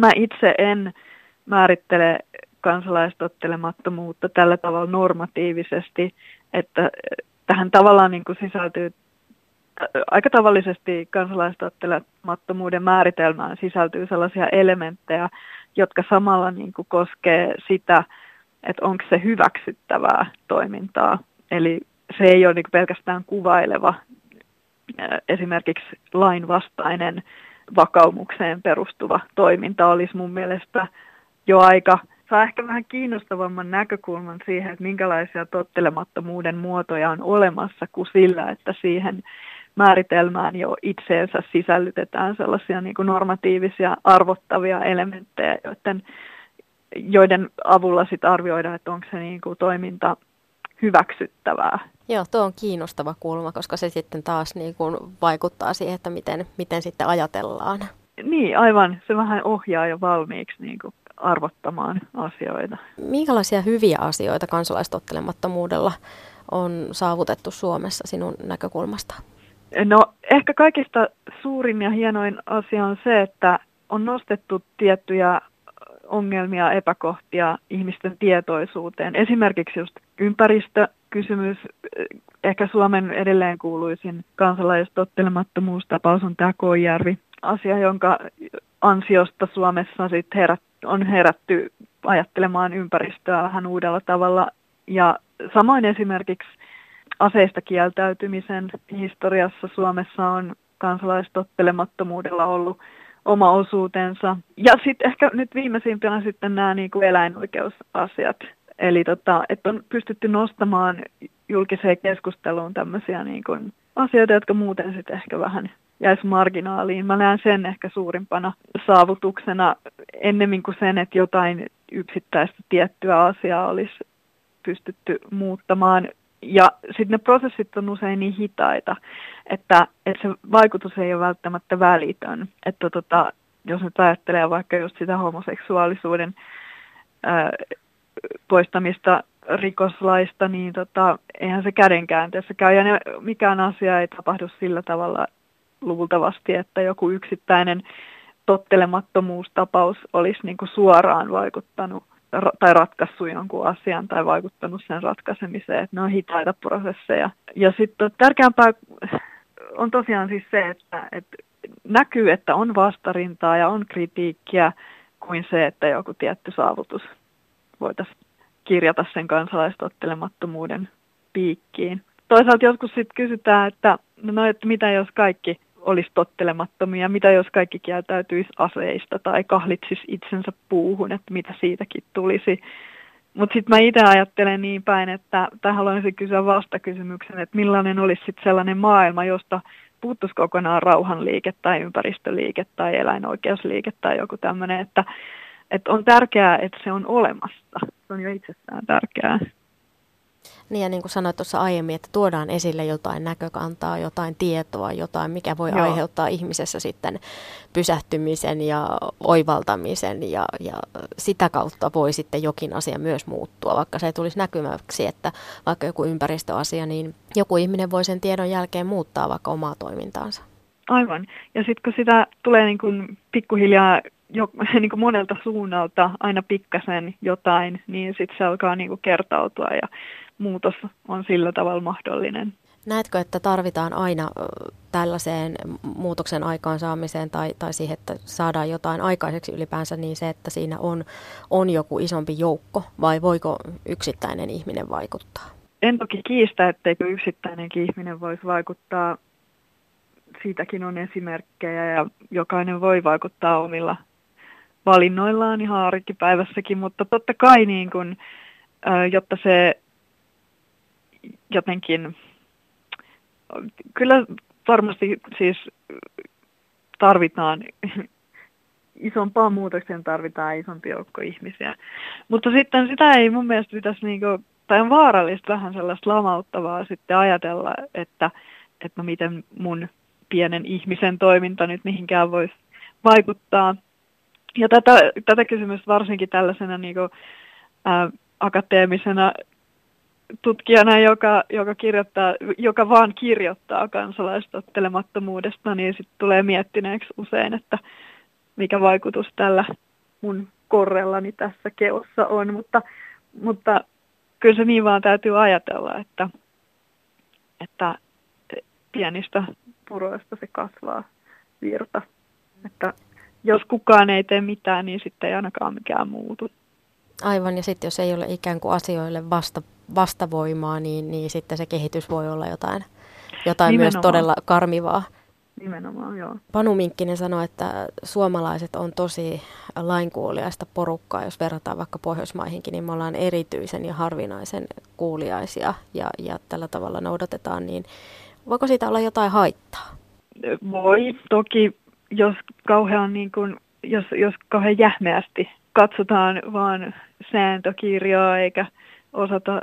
Mä itse en määrittele kansalaistottelemattomuutta tällä tavalla normatiivisesti, että tähän tavallaan niin kuin sisältyy aika tavallisesti kansalaistottelemattomuuden määritelmään sisältyy sellaisia elementtejä, jotka samalla niin kuin koskee sitä, että onko se hyväksyttävää toimintaa. Eli se ei ole niin kuin pelkästään kuvaileva, esimerkiksi lainvastainen vakaumukseen perustuva toiminta olisi mun mielestä jo aika, saa ehkä vähän kiinnostavamman näkökulman siihen, että minkälaisia tottelemattomuuden muotoja on olemassa kuin sillä, että siihen määritelmään jo itseensä sisällytetään sellaisia niin kuin normatiivisia arvottavia elementtejä, joiden avulla sit arvioidaan, että onko se niin kuin toiminta hyväksyttävää. Joo, tuo on kiinnostava kulma, koska se sitten taas niin kuin vaikuttaa siihen, että miten sitten ajatellaan. Niin, aivan. Se vähän ohjaa jo valmiiksi niin kuin arvottamaan asioita. Minkälaisia hyviä asioita kansalaistottelemattomuudella on saavutettu Suomessa sinun näkökulmasta? No, ehkä kaikista suurin ja hienoin asia on se, että on nostettu tiettyjä ongelmia, epäkohtia ihmisten tietoisuuteen. Esimerkiksi just ympäristökysymys. Ehkä Suomen edelleen kuuluisin kansalaistottelemattomuustapaus on tämä Koijärvi. Asia, jonka ansiosta Suomessa on herätty ajattelemaan ympäristöä vähän uudella tavalla. Ja samoin esimerkiksi aseista kieltäytymisen historiassa Suomessa on kansalaistottelemattomuudella ollut oma osuutensa. Ja sitten ehkä nyt viimeisimpänä sitten nämä niinku eläinoikeusasiat. Eli että on pystytty nostamaan julkiseen keskusteluun tämmöisiä niinku asioita, jotka muuten sitten ehkä vähän jäisi marginaaliin. Mä näen sen ehkä suurimpana saavutuksena ennemmin kuin sen, että jotain yksittäistä tiettyä asiaa olisi pystytty muuttamaan. Ja sitten ne prosessit on usein niin hitaita, että se vaikutus ei ole välttämättä välitön. Että jos nyt ajattelee vaikka just sitä homoseksuaalisuuden poistamista rikoslaista, niin eihän se kädenkäänteessä käy. Ja mikään asia ei tapahdu sillä tavalla luultavasti, että joku yksittäinen tottelemattomuustapaus olisi niin kuin suoraan vaikuttanut tai ratkaissut jonkun asian tai vaikuttanut sen ratkaisemiseen, että ne on hitaita prosesseja. Ja sitten tärkeämpää on tosiaan siis se, että näkyy, että on vastarintaa ja on kritiikkiä kuin se, että joku tietty saavutus voitaisiin kirjata sen kansalaistottelemattomuuden piikkiin. Toisaalta joskus sitten kysytään, että mitä jos kaikki olisi tottelemattomia, mitä jos kaikki kieltäytyisi aseista tai kahlitsisi itsensä puuhun, että mitä siitäkin tulisi. Mutta sitten mä itse ajattelen niin päin, tai haluaisin kysyä vastakysymyksen, että millainen olisi sitten sellainen maailma, josta puuttuisi kokonaan rauhanliike tai ympäristöliike tai eläinoikeusliike tai joku tämmöinen, että on tärkeää, että se on olemassa. Se on jo itsestään tärkeää. Niin ja niin kuin sanoit tuossa aiemmin, että tuodaan esille jotain näkökantaa, jotain tietoa, jotain, mikä voi aiheuttaa ihmisessä sitten pysähtymisen ja oivaltamisen ja sitä kautta voi sitten jokin asia myös muuttua, vaikka se ei tulisi näkymäksi, että vaikka joku ympäristöasia, niin joku ihminen voi sen tiedon jälkeen muuttaa vaikka omaa toimintaansa. Aivan. Ja sitten kun sitä tulee niin kuin pikkuhiljaa niin kuin monelta suunnalta aina pikkasen jotain, niin sitten se alkaa niin kuin kertautua ja muutos on sillä tavalla mahdollinen. Näetkö, että tarvitaan aina tällaiseen muutoksen aikaansaamiseen tai siihen, että saadaan jotain aikaiseksi ylipäänsä, niin se, että siinä on joku isompi joukko, vai voiko yksittäinen ihminen vaikuttaa? En toki kiistä, etteikö yksittäinenkin ihminen voisi vaikuttaa. Siitäkin on esimerkkejä ja jokainen voi vaikuttaa omilla valinnoillaan ihan arkipäivässäkin, mutta totta kai niin kun, jotta se jotenkin, kyllä varmasti siis tarvitaan, isompaan muutokseen tarvitaan isompi joukko ihmisiä, mutta sitten sitä ei mun mielestä pitäisi, niin kun, tai on vaarallista vähän sellaista lamauttavaa sitten ajatella, että miten mun pienen ihmisen toiminta nyt mihinkään voisi vaikuttaa. Ja tätä kysymystä varsinkin tällaisena niin kuin, akateemisena tutkijana, joka vaan kirjoittaa kansalaistottelemattomuudesta, niin sitten tulee miettineeksi usein, että mikä vaikutus tällä mun korrellani tässä keossa on, mutta kyllä se niin vaan täytyy ajatella, että pienistä puroista se kasvaa virta. Että jos kukaan ei tee mitään, niin sitten ei ainakaan mikään muutu. Aivan, ja sitten jos ei ole ikään kuin asioille vastavoimaa, niin sitten se kehitys voi olla jotain myös todella karmivaa. Nimenomaan, joo. Panu Minkkinen sanoi, että suomalaiset on tosi lainkuuliaista porukkaa, jos verrataan vaikka Pohjoismaihinkin, niin me ollaan erityisen ja harvinaisen kuuliaisia ja tällä tavalla noudatetaan, niin voiko siitä olla jotain haittaa? Voi, toki jos kauhean jähmeästi katsotaan vaan sääntökirjaa eikä osata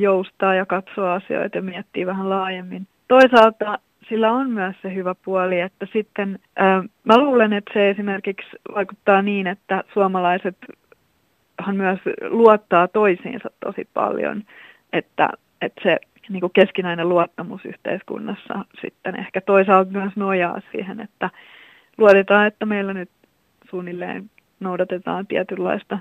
joustaa ja katsoa asioita ja miettiä vähän laajemmin. Toisaalta sillä on myös se hyvä puoli, että sitten mä luulen, että se esimerkiksi vaikuttaa niin, että suomalaisethan myös luottaa toisiinsa tosi paljon, että se niin kuin keskinäinen luottamus yhteiskunnassa sitten ehkä toisaalta myös nojaa siihen, että luotetaan, että meillä nyt suunnilleen noudatetaan tietynlaista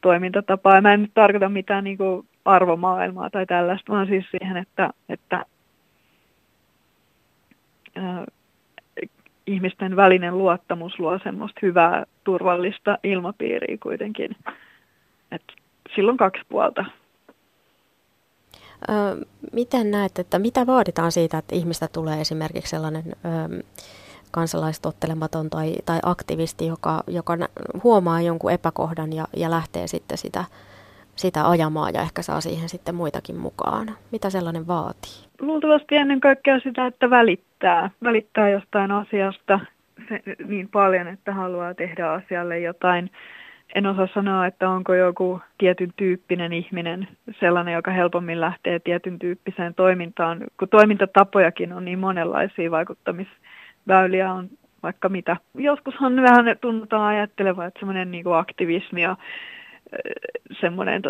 toimintatapaa. Mä en nyt tarkoita mitään niin kuin arvomaailmaa tai tällaista, vaan siis siihen, että ihmisten välinen luottamus luo semmoista hyvää, turvallista ilmapiiriä kuitenkin. Et sillä on kaksi puolta. Miten näet, että mitä vaaditaan siitä, että ihmistä tulee esimerkiksi sellainen kansalaistottelemäton tai aktivisti, joka huomaa jonkun epäkohdan ja lähtee sitten sitä ajamaan ja ehkä saa siihen sitten muitakin mukaan? Mitä sellainen vaatii? Luultavasti ennen kaikkea sitä, että välittää jostain asiasta niin paljon, että haluaa tehdä asialle jotain. En osaa sanoa, että onko joku tietyn tyyppinen ihminen sellainen, joka helpommin lähtee tietyn tyyppiseen toimintaan, kun toimintatapojakin on niin monenlaisia, vaikuttamisväyliä on vaikka mitä. Joskushan vähän tunnutaan ajattelevan, että semmoinen niin kuin aktivismi ja semmoinen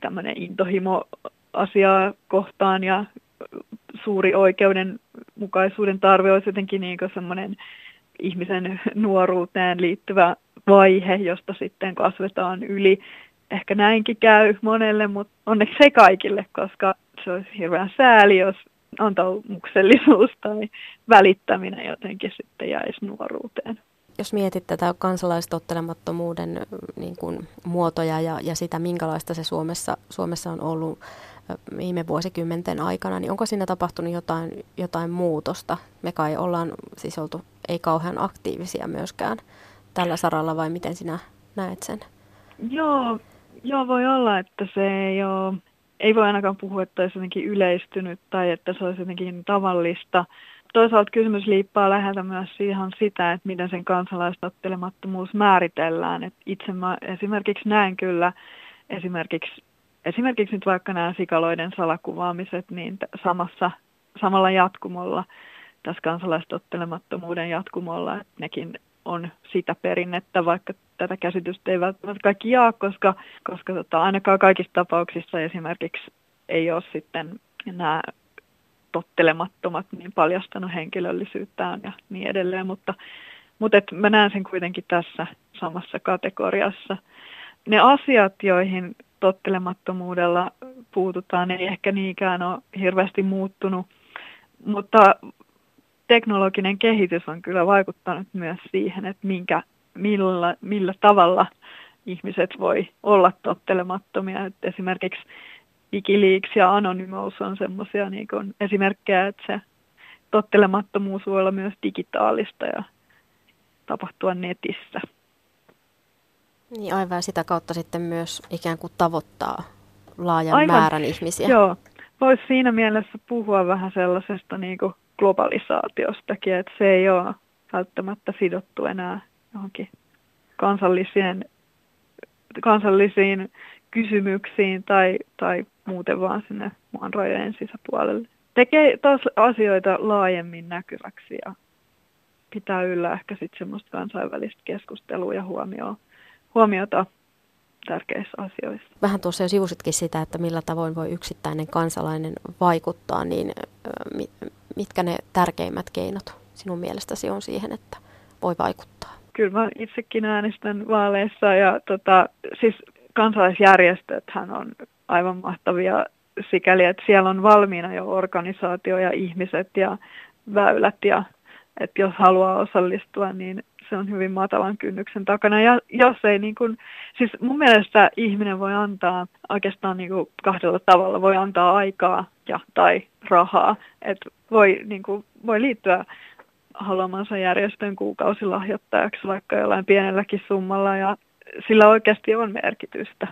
tämmöinen intohimo asiaa kohtaan ja suuri oikeudenmukaisuuden tarve olisi jotenkin niin kuin semmoinen ihmisen nuoruuteen liittyvä vaihe, josta sitten kasvetaan yli. Ehkä näinkin käy monelle, mutta onneksi ei kaikille, koska se olisi hirveän sääli, jos antaumuksellisuus tai välittäminen jotenkin sitten jäisi nuoruuteen. Jos mietit tätä kansalaistottelemattomuuden niin kuin muotoja ja sitä, minkälaista se Suomessa on ollut viime vuosikymmenten aikana, niin onko siinä tapahtunut jotain muutosta? Me kai ollaan siis oltu ei kauhean aktiivisia myöskään tällä saralla, vai miten sinä näet sen? Joo, voi olla, että se ei voi ainakaan puhua, että olisi jotenkin yleistynyt tai että se olisi jotenkin tavallista. Toisaalta kysymys liippaa läheltä myös ihan sitä, että miten sen kansalaistottelemattomuus määritellään. Et itse mä esimerkiksi näen kyllä esimerkiksi nyt vaikka nämä sikaloiden salakuvaamiset niin samalla jatkumolla, tässä kansalaistottelemattomuuden jatkumolla, että nekin on sitä perinnettä, vaikka tätä käsitystä ei välttämättä kaikki jaa, koska ainakaan kaikissa tapauksissa esimerkiksi ei ole sitten nämä tottelemattomat niin paljastanut henkilöllisyyttään ja niin edelleen, mutta mä näen sen kuitenkin tässä samassa kategoriassa. Ne asiat, joihin tottelemattomuudella puututaan, ei ehkä niinkään ole hirveästi muuttunut, mutta teknologinen kehitys on kyllä vaikuttanut myös siihen, että millä tavalla ihmiset voi olla tottelemattomia. Että esimerkiksi DigiLeaks ja Anonymous on semmoisia niin kuin esimerkkejä, että se tottelemattomuus voi olla myös digitaalista ja tapahtua netissä. Niin aivan, sitä kautta sitten myös ikään kuin tavoittaa laajan määrän ihmisiä. Joo, voisi siinä mielessä puhua vähän sellaisesta niin kuin globalisaatiostakin, että se ei ole välttämättä sidottu enää johonkin kansallisiin kysymyksiin tai muuten vaan sinne maan rajojen sisäpuolelle. Tekee taas asioita laajemmin näkyväksi ja pitää yllä ehkä sitten semmoista kansainvälistä keskustelua ja huomiota tärkeissä asioissa. Vähän tuossa jo sivusitkin sitä, että millä tavoin voi yksittäinen kansalainen vaikuttaa, niin mitkä ne tärkeimmät keinot sinun mielestäsi on siihen, että voi vaikuttaa? kyllä mä itsekin äänestän vaaleissa ja siis kansalaisjärjestöthän on aivan mahtavia sikäli, että siellä on valmiina jo organisaatio ja ihmiset ja väylät ja että jos haluaa osallistua, niin se on hyvin matalan kynnyksen takana. Ja jos ei niin kuin, siis mun mielestä ihminen voi antaa oikeastaan niin kuin kahdella tavalla, voi antaa aikaa ja tai rahaa, että voi niin kuin, voi liittyä haluamansa järjestön kuukausilahjoittajaksi vaikka jollain pienelläkin summalla ja sillä oikeasti on merkitystä.